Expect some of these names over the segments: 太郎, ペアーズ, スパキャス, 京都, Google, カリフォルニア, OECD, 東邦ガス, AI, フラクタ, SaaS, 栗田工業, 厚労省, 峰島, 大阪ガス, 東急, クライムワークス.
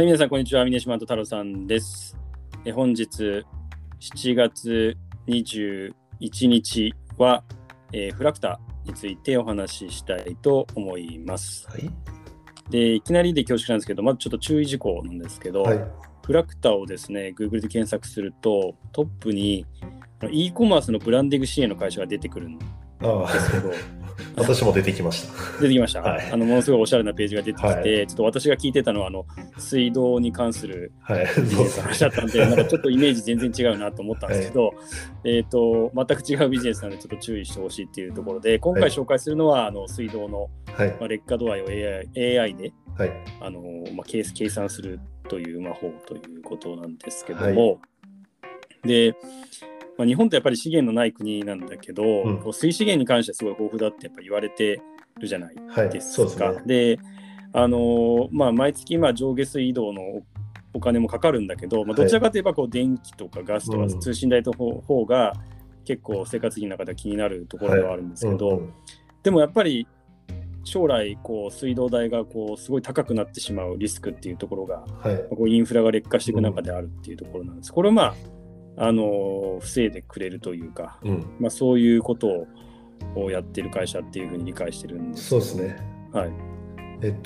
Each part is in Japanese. はい、皆さんこんにちは。峰島と太郎さんです。本日7月21日は、フラクタについてお話ししたいと思います。はい、でいきなりで恐縮なんですけど、まずちょっと注意事項なんですけど、はい、フラクタをですね Google で検索するとトップに e コマースのブランディング支援の会社が出てくるんですけど私も出てきました、はい、ものすごいおしゃれなページが出てきて、はい、ちょっと私が聞いてたのは水道に関するビジネスの話だったんで、はい、なんかちょっとイメージ全然違うなと思ったんですけど、はい、全く違うビジネスなのでちょっと注意してほしいっていうところで、今回紹介するのは、はい、水道の、はい、劣化度合いを AI で、はい、計算するという方ということなんですけども、はい、で日本ってやっぱり資源のない国なんだけど、うん、水資源に関してはすごい豊富だってやっぱ言われてるじゃないですか。はい、そうですね。で毎月上下水道のお金もかかるんだけど、どちらかといえば電気とかガスとか通信代の方が結構生活費の中では気になるところではあるんですけど、はい、でもやっぱり将来水道代がすごい高くなってしまうリスクっていうところが、はい、インフラが劣化していく中であるっていうところなんです。これを防いでくれるというか、そういうことをやってる会社っていうふうに理解してるんです。そうですね。はい。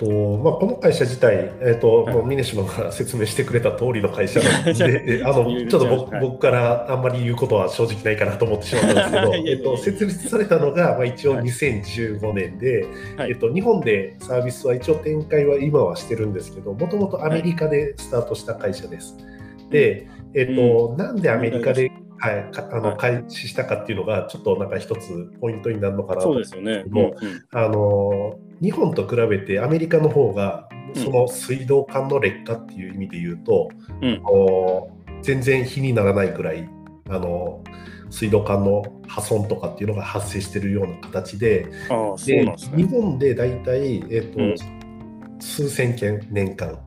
この会社自体、はい、峰島が説明してくれた通りの会社なので、ちょっと 僕からあんまり言うことは正直ないかなと思ってしまったんですけど、設立されたのが、一応2015年で、はい、日本でサービスは一応展開は今はしてるんですけど、もともとアメリカでスタートした会社です。でなんでアメリカで、開始したかっていうのがちょっと一つポイントになるのかなと思うんですけど、そうですよね。日本と比べてアメリカの方がその水道管の劣化っていう意味で言うと、全然比にならないくらい水道管の破損とかっていうのが発生しているような形 で、日本でだいたい数千件年間、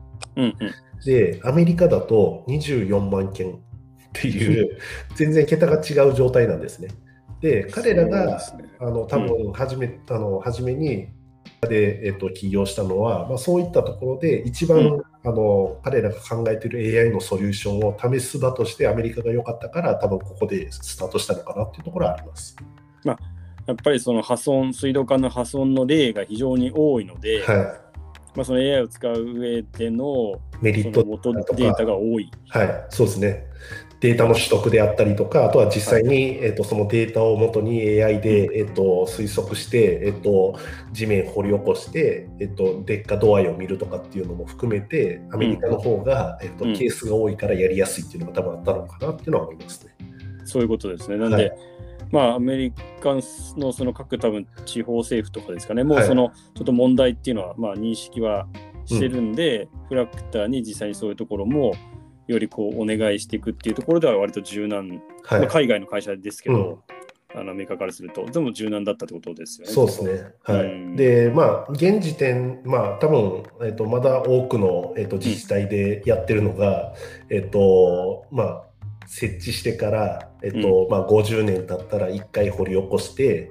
でアメリカだと24万件っていう全然桁が違う状態なんですね。で彼らが多分初めにで、起業したのは、そういったところで一番、彼らが考えている AI のソリューションを試す場としてアメリカが良かったから、多分ここでスタートしたのかなっていうところはあります。やっぱりその水道管の破損の例が非常に多いので、はい、その AI を使う上でのメリットとかデータが多い。はい、そうですね。データの取得であったりとか、あとは実際に、そのデータをもとに AI で、推測して、地面掘り起こして、劣化度合いを見るとかっていうのも含めて、アメリカの方が、ケースが多いからやりやすいっていうのが多分あったのかなっていうのは思いますね。そういうことですね。なんで、はい、アメリカのその各多分地方政府とかですかね、もうそのちょっと問題っていうのは認識はしてるんで、フラクターに実際にそういうところもよりお願いしていくっていうところでは割と柔軟、海外の会社ですけど、アメリカからするとでも柔軟だったってことですよね。そうですね。はい。で現時点多分まだ多くの自治体でやってるのが設置してから、50年経ったら1回掘り起こして、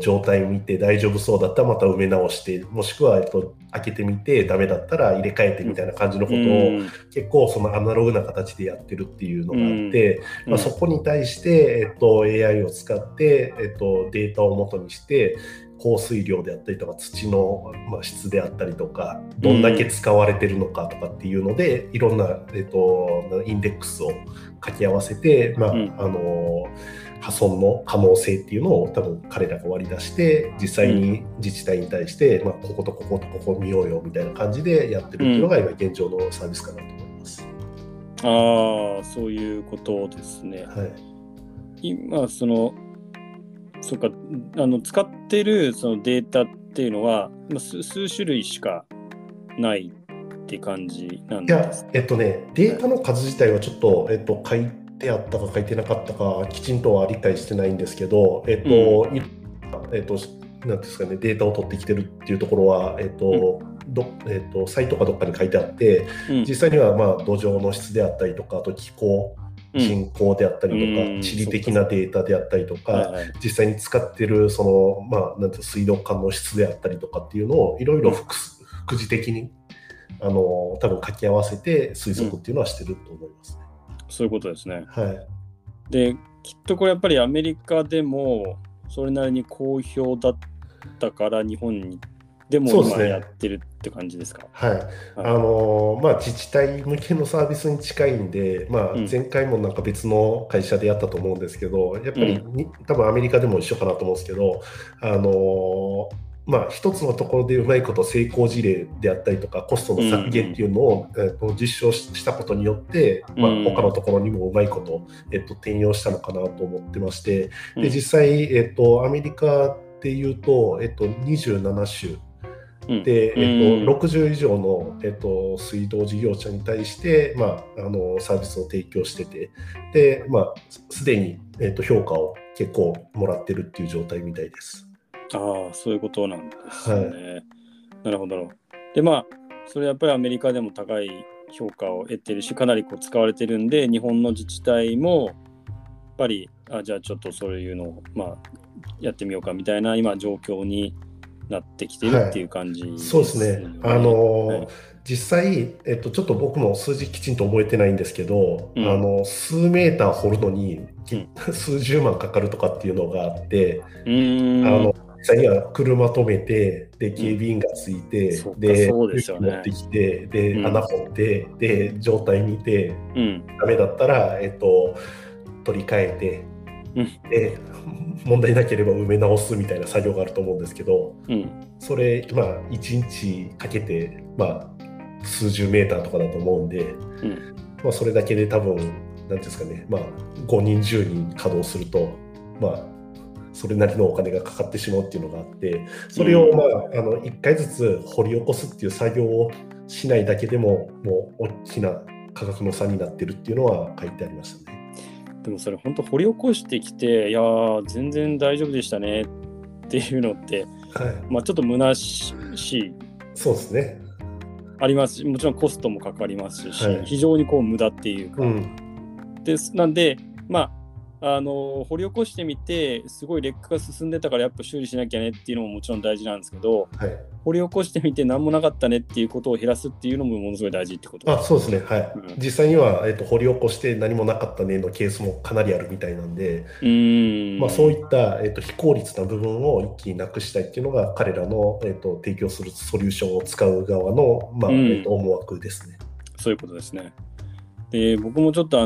状態見て大丈夫そうだったらまた埋め直して、もしくは、開けてみてダメだったら入れ替えてみたいな感じのことを、結構そのアナログな形でやってるっていうのがあって、そこに対して、AI を使って、データを元にして降水量であったりとか土の質であったりとか、どんだけ使われてるのかとかっていうので、いろんな、インデックスを掛け合わせて、破損の可能性っていうのを多分彼らが割り出して、実際に自治体に対して、こことこことここ見ようよみたいな感じでやってるっていうのが今現状のサービスかなと思います。そういうことですね。はい、今そうか、使ってるそのデータっていうのは数種類しかないって感じなんですか？いや、データの数自体はちょっと、書いてあったか書いてなかったかきちんとは理解してないんですけど、なんですかね、データを取ってきてるっていうところは、サイトかどっかに書いてあって、実際には土壌の質であったりとか、あと気候、人口であったりとか、地理的なデータであったりとか、実際に使ってる水道管の質であったりとかっていうのをいろいろ副次的に多分掛け合わせて推測っていうのはしてると思いますね。そういうことですね。はい。で、きっとこれやっぱりアメリカでもそれなりに好評だったから日本にでも今やってるって感じですか？そうですね。はい。自治体向けのサービスに近いんで、前回もなんか別の会社でやったと思うんですけど、やっぱり、多分アメリカでも一緒かなと思うんですけど、一つのところでうまいこと成功事例であったりとかコストの削減っていうのを、実証したことによって、他のところにもうまいこと、転用したのかなと思ってまして、で実際、アメリカでいうと、27州で、60以上の、水道事業者に対して、サービスを提供してて、で、すでに、評価を結構もらってるっていう状態みたいです。ああ、そういうことなんですね。はい、なるほど。で、それやっぱりアメリカでも高い評価を得てるし、かなりこう使われてるんで、日本の自治体もやっぱりじゃあちょっとそういうのを、やってみようかみたいな今状況になってきてるっていう感じですね。はい、そうですね。はい、実際、ちょっと僕も数字きちんと覚えてないんですけど、数メーター掘るのに、数十万かかるとかっていうのがあって、実際には車止めて、で警備員がついて、で持ってきて、で穴掘って、で状態見て、ダメだったら取り替えて、で問題なければ埋め直すみたいな作業があると思うんですけど、それ1日かけて数十メーターとかだと思うんで、それだけで多分何ですかね、5人10人稼働するとそれなりのお金がかかってしまうっていうのがあって、それを1回ずつ掘り起こすっていう作業をしないだけでももう大きな価格の差になってるっていうのは書いてありましたね。でもそれ本当掘り起こしてきて、いや全然大丈夫でしたねっていうのって、ちょっと虚しい。そうですね。ありますし、もちろんコストもかかりますし、非常にこう無駄っていうか、ですなんで掘り起こしてみてすごい劣化が進んでたからやっぱ修理しなきゃねっていうのももちろん大事なんですけど、掘り起こしてみて何もなかったねっていうことを減らすっていうのもものすごい大事ってことです。そうですね。実際には、掘り起こして何もなかったねのケースもかなりあるみたいなんで、そういった、非効率な部分を一気になくしたいっていうのが彼らの、提供するソリューションを使う側の、思惑ですね。そういうことですね。僕もちょっと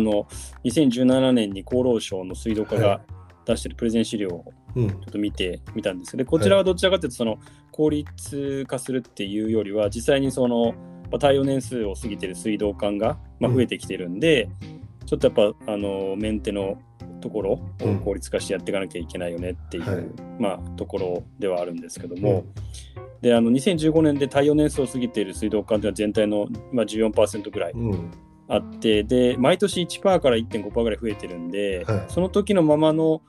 2017年に厚労省の水道課が出してるプレゼン資料をちょっと見てみたんですけど、こちらはどちらかというとその効率化するっていうよりは実際にその耐用年数を過ぎてる水道管が増えてきてるんで、ちょっとやっぱメンテのところを効率化してやっていかなきゃいけないよねっていう、ところではあるんですけども、で2015年で耐用年数を過ぎている水道管というのは全体の 14% ぐらい。あって、で毎年 1% から 1.5% ぐらい増えてるんで、その時のままの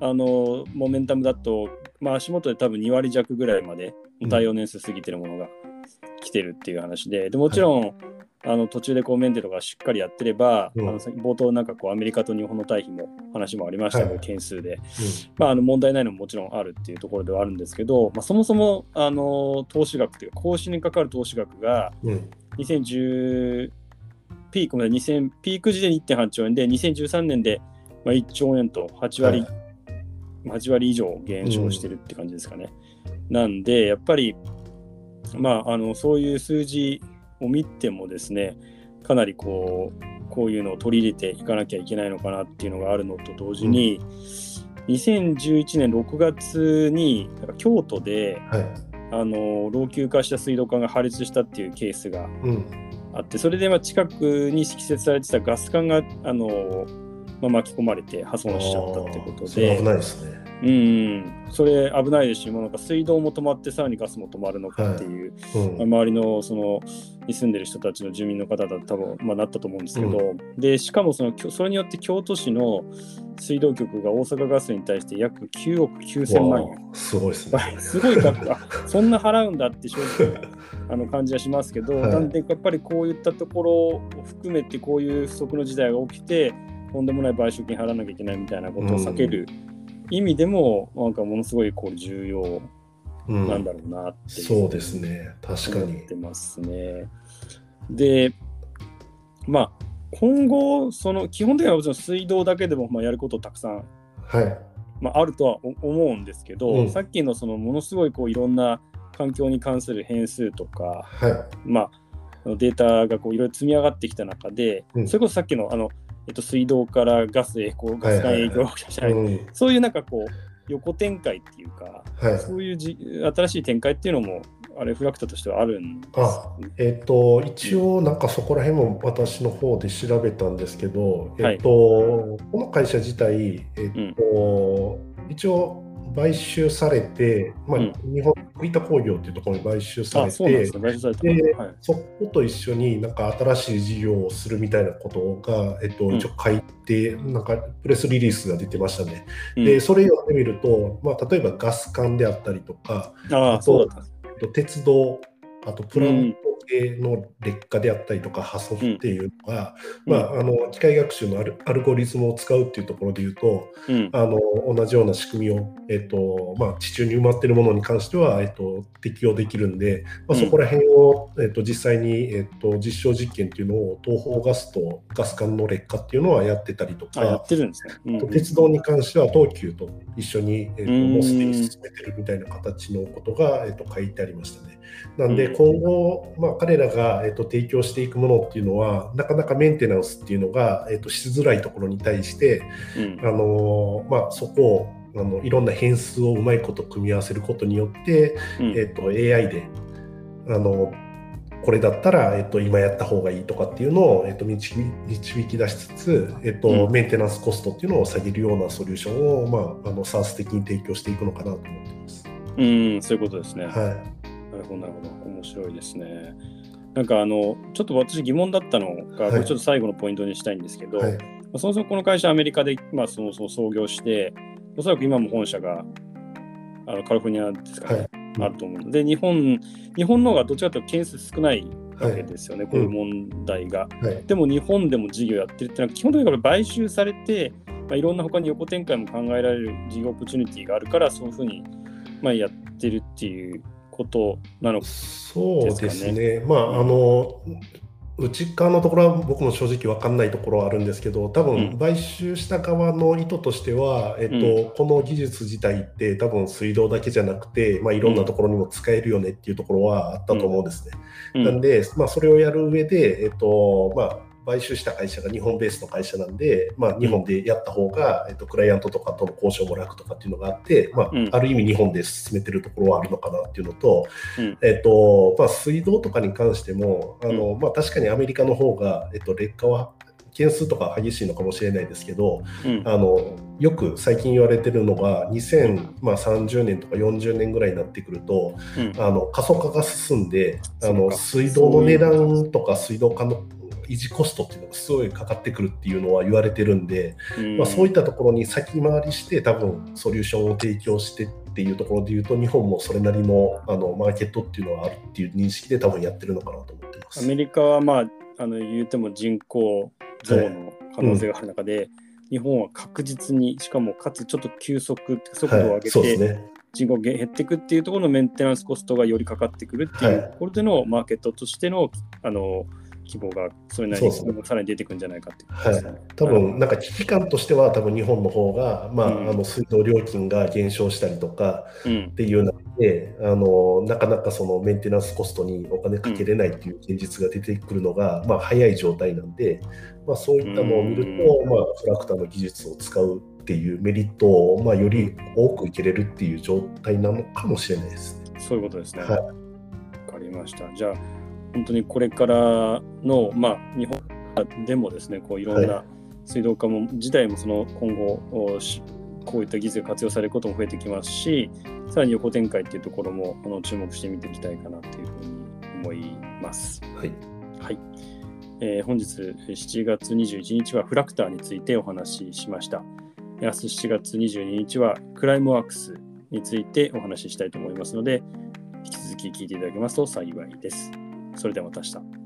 モメンタムだと、足元で多分2割弱ぐらいまで対応年数過ぎてるものが来てるっていう話で、もちろん、途中でメンテとかしっかりやってれば、冒頭なんかアメリカと日本の対比の話もありましたけど、件数で、問題ないのももちろんあるっていうところではあるんですけど、そもそも投資額というか更新にかかる投資額が2010ピーク時で 1.8 兆円で2013年で1兆円と8割以上減少してるって感じですかね。なんでやっぱりそういう数字を見てもですね、かなりこういうのを取り入れていかなきゃいけないのかなっていうのがあるのと同時に、2011年6月に京都で、老朽化した水道管が破裂したっていうケースが、あって、それで近くに敷設されてたガス管が巻き込まれて破損しちゃったってことで、それ危ないですね。それ危ないですし、水道も止まってさらにガスも止まるのかっていう、周りのに住んでる人たちの住民の方だと多分、なったと思うんですけど、でしかもそれによって京都市の水道局が大阪ガスに対して約9億9000万円。すごいですね。すごい額だ。そんな払うんだって正直感じはしますけど、なんでやっぱりこういったところを含めてこういう不測の事態が起きてとんでもない賠償金払わなきゃいけないみたいなことを避ける意味でも、ものすごい重要なんだろうなっていう、そうですね、確かに思ってますね。で、まあ今後その基本的にはもちろん水道だけでもまあやることたくさん、はいまあ、あるとは思うんですけど、うん、さっきのそのものすごいこういろんな環境に関する変数とか、はい、まあデータがこういろいろ積み上がってきた中で、うん、それこそさっきの水道からガスへこうガス管へ影響を起こしたり、うん、そういうなんかこう横展開っていうか、はい、そういう新しい展開っていうのもあれフラクタとしてはあるんです、ね。一応なんかそこら辺も私の方で調べたんですけど、はい、この会社自体、うん、一応買収されて、まあうん、日本栗田工業っていうところに買収されて、で、はい、そこと一緒になんか新しい事業をするみたいなことが、うん、一応書いてなんかプレスリリースが出てましたね。うん、でそれを読んでみると、まあ、例えばガス管であったりとか、あと鉄道、あとプラント系の劣化であったりとか破損っていうのが、うんまあ、機械学習のアルゴリズムを使うっていうところでいうと、うん、同じような仕組みを、まあ、地中に埋まっているものに関しては、適用できるんで、まあ、そこら辺を、実際に、実証実験っていうのを東邦ガスとガス管の劣化っていうのはやってたりとか、やってるんですね。うんうん、鉄道に関しては東急と一緒に、もうすでに進めてるみたいな形のことが、書いてありましたね。なんで今後、まあ、彼らが、提供していくものっていうのはなかなかメンテナンスっていうのが、しづらいところに対して、うんまあ、そこをいろんな変数をうまいこと組み合わせることによって、うんAI でこれだったら、今やった方がいいとかっていうのを、導き出しつつ、うん、メンテナンスコストっていうのを下げるようなソリューションを、まあ、SaaS 的に提供していくのかなと思ってます。うん、そういうことですね。はいなるほど、面白いですね。なんかちょっと私疑問だったのが、はい、ちょっと最後のポイントにしたいんですけど、はい、そもそもこの会社アメリカで、まあ、そもそも創業しておそらく今も本社がカリフォルニアですかね、はい、あると思うので日本の方がどちらかというと件数少ないわけですよね、はい、こういう問題が、うんはい、でも日本でも事業やってるってのは基本的にこれ買収されて、まあ、いろんな他に横展開も考えられる事業オプチュニティがあるからそういうふうに、まあ、やってるっていうことなのですかね。そうですね、まあ内側のところは僕も正直分かんないところはあるんですけど、多分買収した側の意図としては、この技術自体って多分水道だけじゃなくて、まあ、いろんなところにも使えるよねっていうところはあったと思うんですね。なんで、まあ、それをやる上で、まあ買収した会社が日本ベースの会社なんで、まあ、日本でやった方が、クライアントとかとの交渉も楽とかっていうのがあって、まあうん、ある意味日本で進めてるところはあるのかなっていうのと、うんまあ、水道とかに関してもまあ、確かにアメリカの方が、劣化は件数とか激しいのかもしれないですけど、うん、よく最近言われてるのが2030年とか40年ぐらいになってくると、うん、過疎化が進んで水道の値段とか水道管の維持コストっていうのがすごいかかってくるっていうのは言われてるんで、まあ、そういったところに先回りして多分ソリューションを提供してっていうところでいうと日本もそれなりのマーケットっていうのはあるっていう認識で多分やってるのかなと思ってます。アメリカはまあ言うても人口増の可能性がある中で、はいうん、日本は確実にしかもかつちょっと急速速度を上げて、はいね、人口減っていくっていうところのメンテナンスコストがよりかかってくるっていうところでのマーケットとしての規模がそれなりにさらに出てくるんじゃないかってことですね。はい、多分なんか危機感としては多分日本の方が、まあうん、水道料金が減少したりとかっていうので、うん、なかなかそのメンテナンスコストにお金かけれないっていう現実が出てくるのが、うんまあ、早い状態なんで、まあ、そういったのを見ると、うんまあ、フラクタの技術を使うっていうメリットを、まあ、より多く受けれるっていう状態なのかもしれないですね。そういうことですね。はい、分かりました。じゃあ本当にこれからの、まあ、日本でもですねこういろんな水道管も自体もその今後こういった技術が活用されることも増えてきますしさらに横展開っていうところも注目して見ていきたいかなというふうに思います。はいはい本日7月21日はフラクターについてお話ししました。明日7月22日はクライムワークスについてお話ししたいと思いますので引き続き聞いていただけますと幸いです。それではまた明日。